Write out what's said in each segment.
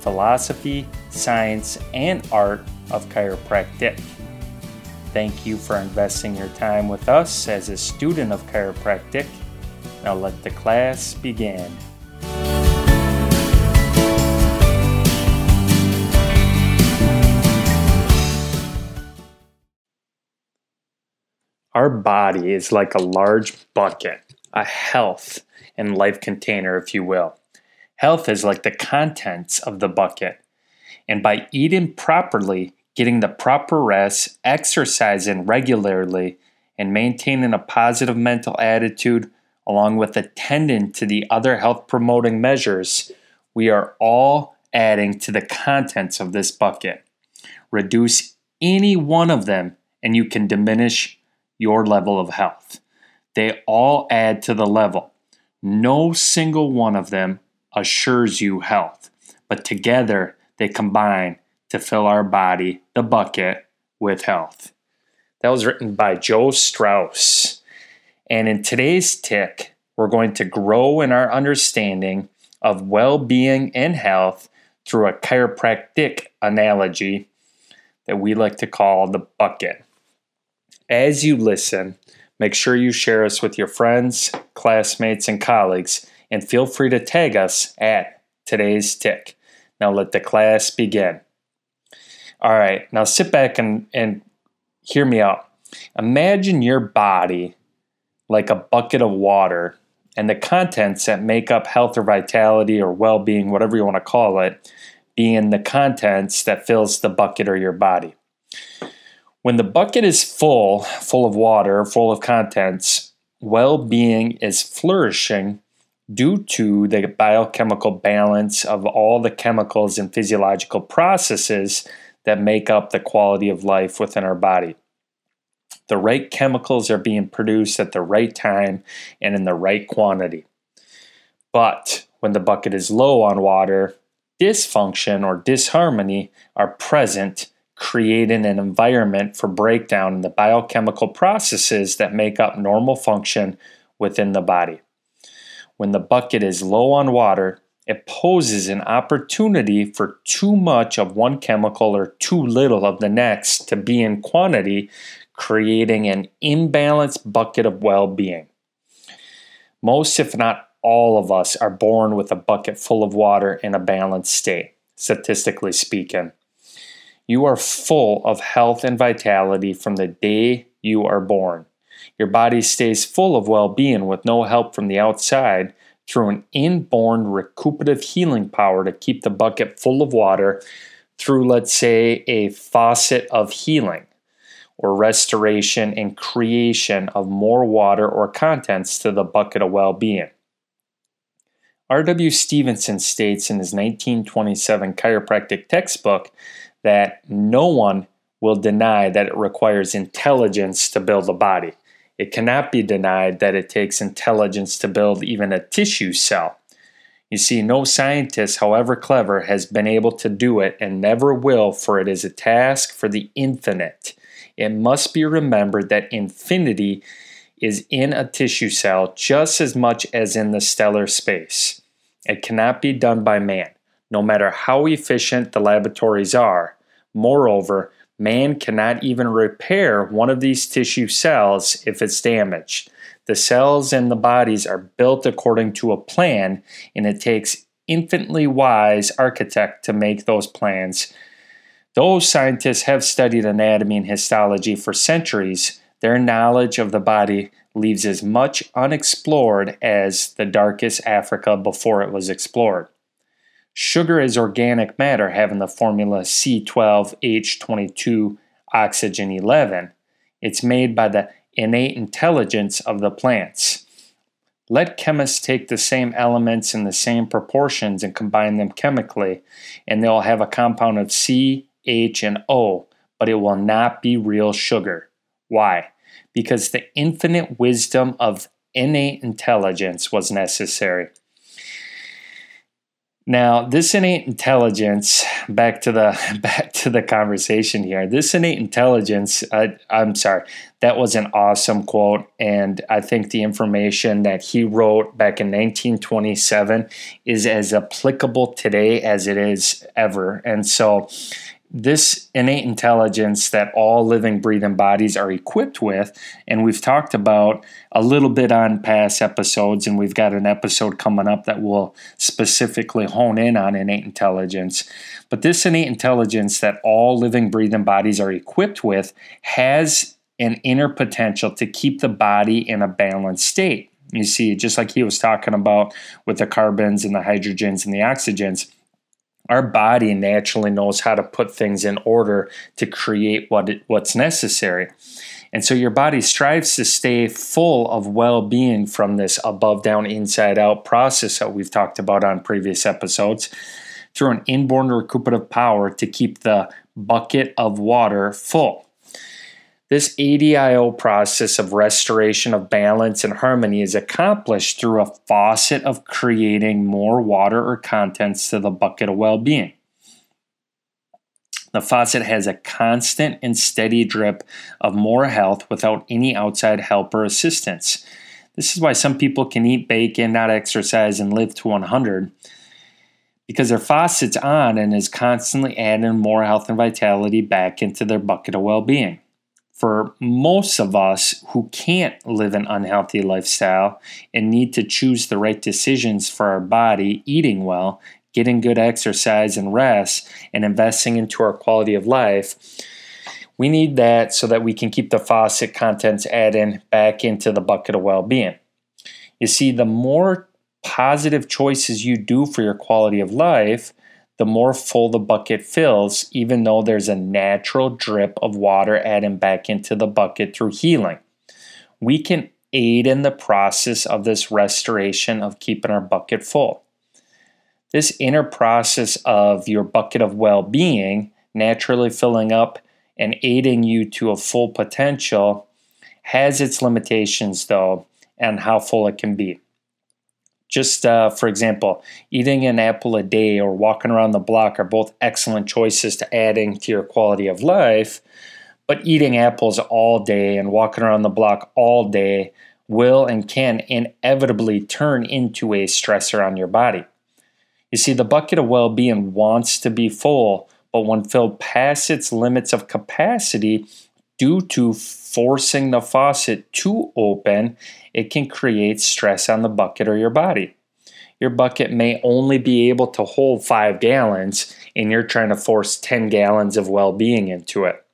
philosophy, science, and art of chiropractic. Thank you for investing your time with us as a student of chiropractic. Now let the class begin. Our body is like a large bucket, a health and life container, if you will. Health is like the contents of the bucket. And by eating properly, getting the proper rest, exercising regularly, and maintaining a positive mental attitude, along with attending to the other health-promoting measures, we are all adding to the contents of this bucket. Reduce any one of them, and you can diminish your level of health. They all add to the level. No single one of them assures you health, but together they combine to fill our body, the bucket, with health. That was written by Joe Strauss. And in today's tick, we're going to grow in our understanding of well-being and health through a chiropractic analogy that we like to call the bucket. As you listen, make sure you share us with your friends, classmates, and colleagues, and feel free to tag us at today's tick. Now let the class begin. All right, now sit back and hear me out. Imagine your body like a bucket of water, and the contents that make up health or vitality or well-being, whatever you want to call it, being the contents that fills the bucket or your body. When the bucket is full of water, full of contents, well-being is flourishing due to the biochemical balance of all the chemicals and physiological processes that make up the quality of life within our body. The right chemicals are being produced at the right time and in the right quantity. But when the bucket is low on water, dysfunction or disharmony are present, creating an environment for breakdown in the biochemical processes that make up normal function within the body. When the bucket is low on water, it poses an opportunity for too much of one chemical or too little of the next to be in quantity, creating an imbalanced bucket of well-being. Most, if not all of us, are born with a bucket full of water in a balanced state, statistically speaking. You are full of health and vitality from the day you are born. Your body stays full of well-being with no help from the outside through an inborn recuperative healing power to keep the bucket full of water through, let's say, a faucet of healing or restoration and creation of more water or contents to the bucket of well-being. R.W. Stevenson states in his 1927 chiropractic textbook that no one will deny that it requires intelligence to build a body. It cannot be denied that it takes intelligence to build even a tissue cell. You see, no scientist, however clever, has been able to do it and never will, for it is a task for the infinite. It must be remembered that infinity is in a tissue cell just as much as in the stellar space. It cannot be done by man, no matter how efficient the laboratories are. Moreover, man cannot even repair one of these tissue cells if it's damaged. The cells and the bodies are built according to a plan, and it takes infinitely wise architect to make those plans. Though scientists have studied anatomy and histology for centuries, their knowledge of the body leaves as much unexplored as the darkest Africa before it was explored. Sugar is organic matter having the formula C12H22 oxygen 11. It's made by the innate intelligence of the plants. Let chemists take the same elements in the same proportions and combine them chemically, and they'll have a compound of C, H, and O, but it will not be real sugar. Why? Because the infinite wisdom of innate intelligence was necessary. Now, this innate intelligence, back to the conversation here. This innate intelligence, I'm sorry, that was an awesome quote, and I think the information that he wrote back in 1927 is as applicable today as it is ever. And so this innate intelligence that all living, breathing bodies are equipped with, and we've talked about a little bit on past episodes, and we've got an episode coming up that will specifically hone in on innate intelligence. But this innate intelligence that all living, breathing bodies are equipped with has an inner potential to keep the body in a balanced state. You see, just like he was talking about with the carbons and the hydrogens and the oxygens, our body naturally knows how to put things in order to create what's necessary. And so your body strives to stay full of well-being from this above-down, inside-out process that we've talked about on previous episodes through an inborn recuperative power to keep the bucket of water full. This ADIO process of restoration of balance and harmony is accomplished through a faucet of creating more water or contents to the bucket of well-being. The faucet has a constant and steady drip of more health without any outside help or assistance. This is why some people can eat bacon, not exercise, and live to 100, because their faucet's on and is constantly adding more health and vitality back into their bucket of well-being. For most of us who can't live an unhealthy lifestyle and need to choose the right decisions for our body, eating well, getting good exercise and rest, and investing into our quality of life, we need that so that we can keep the faucet contents adding back into the bucket of well-being. You see, the more positive choices you do for your quality of life, the more full the bucket fills, even though there's a natural drip of water adding back into the bucket through healing. We can aid in the process of this restoration of keeping our bucket full. This inner process of your bucket of well-being naturally filling up and aiding you to a full potential has its limitations, though, and how full it can be. Just for example, eating an apple a day or walking around the block are both excellent choices to adding to your quality of life, but eating apples all day and walking around the block all day will and can inevitably turn into a stressor on your body. You see, the bucket of well-being wants to be full, but when filled past its limits of capacity due to forcing the faucet to open, it can create stress on the bucket or your body. Your bucket may only be able to hold 5 gallons, and you're trying to force 10 gallons of well-being into it.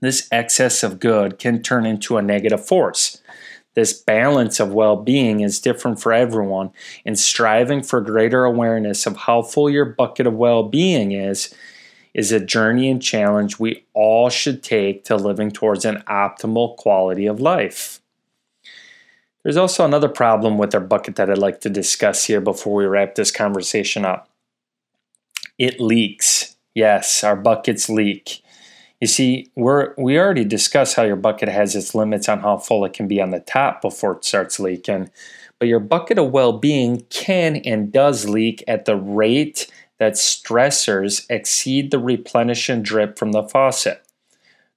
This excess of good can turn into a negative force. This balance of well-being is different for everyone, and striving for greater awareness of how full your bucket of well-being is a journey and challenge we all should take to living towards an optimal quality of life. There's also another problem with our bucket that I'd like to discuss here before we wrap this conversation up. It leaks. Yes, our buckets leak. You see, we already discussed how your bucket has its limits on how full it can be on the top before it starts leaking, but your bucket of well-being can and does leak at the rate that stressors exceed the replenish and drip from the faucet.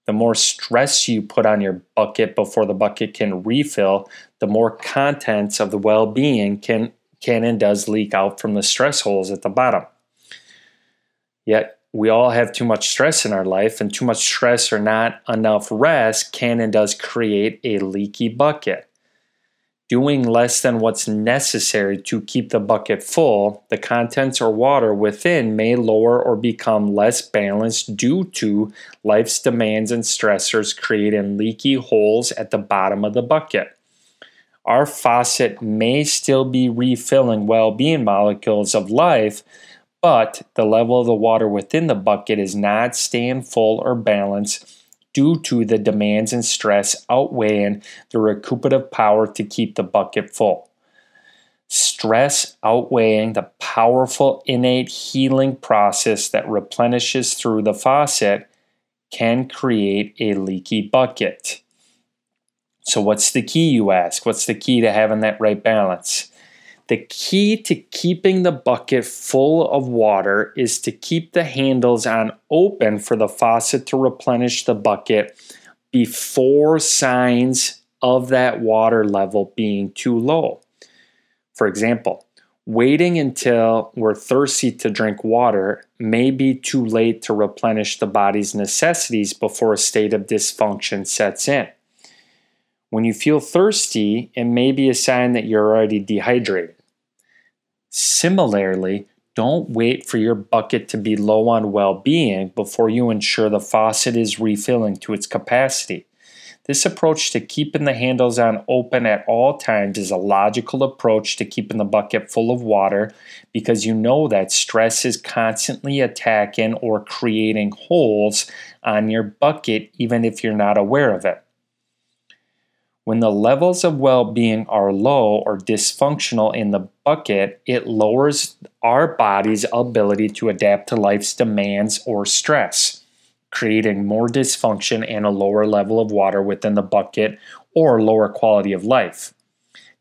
The more stress you put on your bucket before the bucket can refill, the more contents of the well-being can and does leak out from the stress holes at the bottom. Yet, we all have too much stress in our life, and too much stress or not enough rest can and does create a leaky bucket. Doing less than what's necessary to keep the bucket full, the contents or water within may lower or become less balanced due to life's demands and stressors creating leaky holes at the bottom of the bucket. Our faucet may still be refilling well-being molecules of life, but the level of the water within the bucket is not staying full or balanced due to the demands and stress outweighing the recuperative power to keep the bucket full. stress outweighing the powerful innate healing process that replenishes through the faucet, can create a leaky bucket. So what's the key, you ask? What's the key to having that right balance? The key to keeping the bucket full of water is to keep the handles on open for the faucet to replenish the bucket before signs of that water level being too low. For example, waiting until we're thirsty to drink water may be too late to replenish the body's necessities before a state of dysfunction sets in. When you feel thirsty, it may be a sign that you're already dehydrated. Similarly, don't wait for your bucket to be low on well-being before you ensure the faucet is refilling to its capacity. This approach to keeping the handles on open at all times is a logical approach to keeping the bucket full of water, because you know that stress is constantly attacking or creating holes on your bucket even if you're not aware of it. When the levels of well-being are low or dysfunctional in the bucket, it lowers our body's ability to adapt to life's demands or stress, creating more dysfunction and a lower level of water within the bucket or lower quality of life.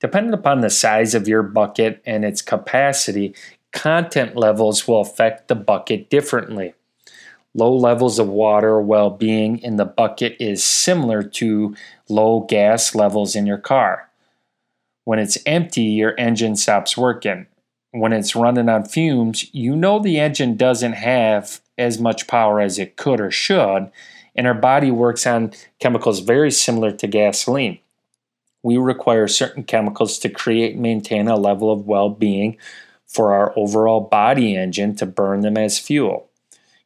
Depending upon the size of your bucket and its capacity, content levels will affect the bucket differently. Low levels of water well-being in the bucket is similar to low gas levels in your car. When it's empty, your engine stops working. When it's running on fumes, you know the engine doesn't have as much power as it could or should, and our body works on chemicals very similar to gasoline. We require certain chemicals to create and maintain a level of well-being for our overall body engine to burn them as fuel.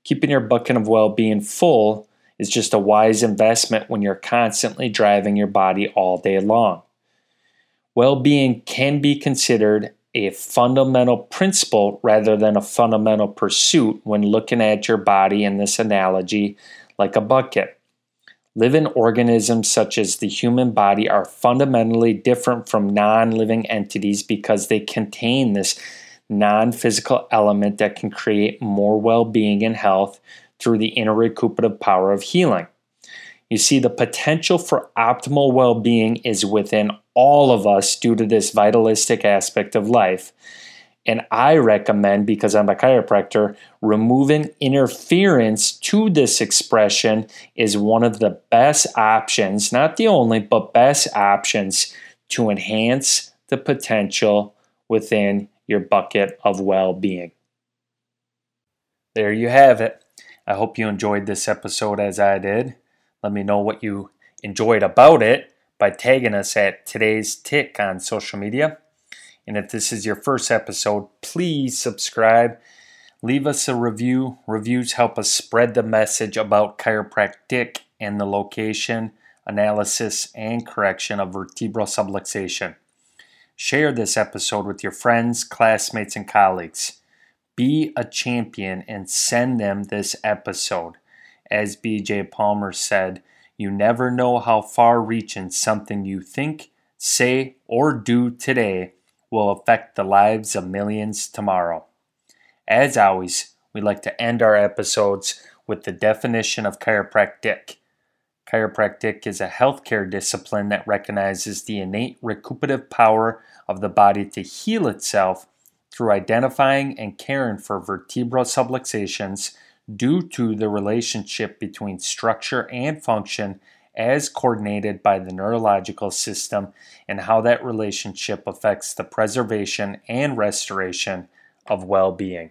Keeping your bucket of well-being full is just a wise investment when you're constantly driving your body all day long. Well-being can be considered a fundamental principle rather than a fundamental pursuit when looking at your body in this analogy like a bucket. Living organisms such as the human body are fundamentally different from non-living entities because they contain this non-physical element that can create more well-being and health through the inner recuperative power of healing. You see, the potential for optimal well-being is within all of us due to this vitalistic aspect of life. And I recommend, because I'm a chiropractor, removing interference to this expression is one of the best options, not the only, but best options to enhance the potential within your bucket of well-being. There you have it. I hope you enjoyed this episode as I did. Let me know what you enjoyed about it by tagging us at Today's Tick on social media. And if this is your first episode, please subscribe. Leave us a review. Reviews help us spread the message about chiropractic and the location, analysis, and correction of vertebral subluxation. Share this episode with your friends, classmates, and colleagues. Be a champion and send them this episode. As BJ Palmer said, you never know how far-reaching something you think, say, or do today will affect the lives of millions tomorrow. As always, we like to end our episodes with the definition of chiropractic. Chiropractic is a healthcare discipline that recognizes the innate recuperative power of the body to heal itself through identifying and caring for vertebral subluxations due to the relationship between structure and function as coordinated by the neurological system, and how that relationship affects the preservation and restoration of well-being.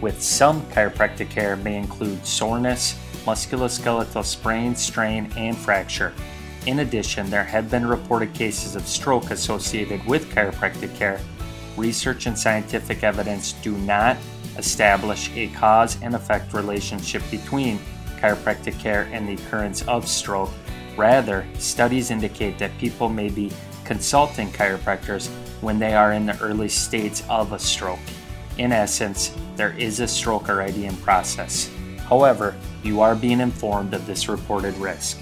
with some chiropractic care may include soreness, musculoskeletal sprain, strain, and fracture. In addition, there have been reported cases of stroke associated with chiropractic care. Research and scientific evidence do not establish a cause and effect relationship between chiropractic care and the occurrence of stroke. Rather, studies indicate that people may be consulting chiropractors when they are in the early states of a stroke. In essence, there is a stroke already in process. However, you are being informed of this reported risk.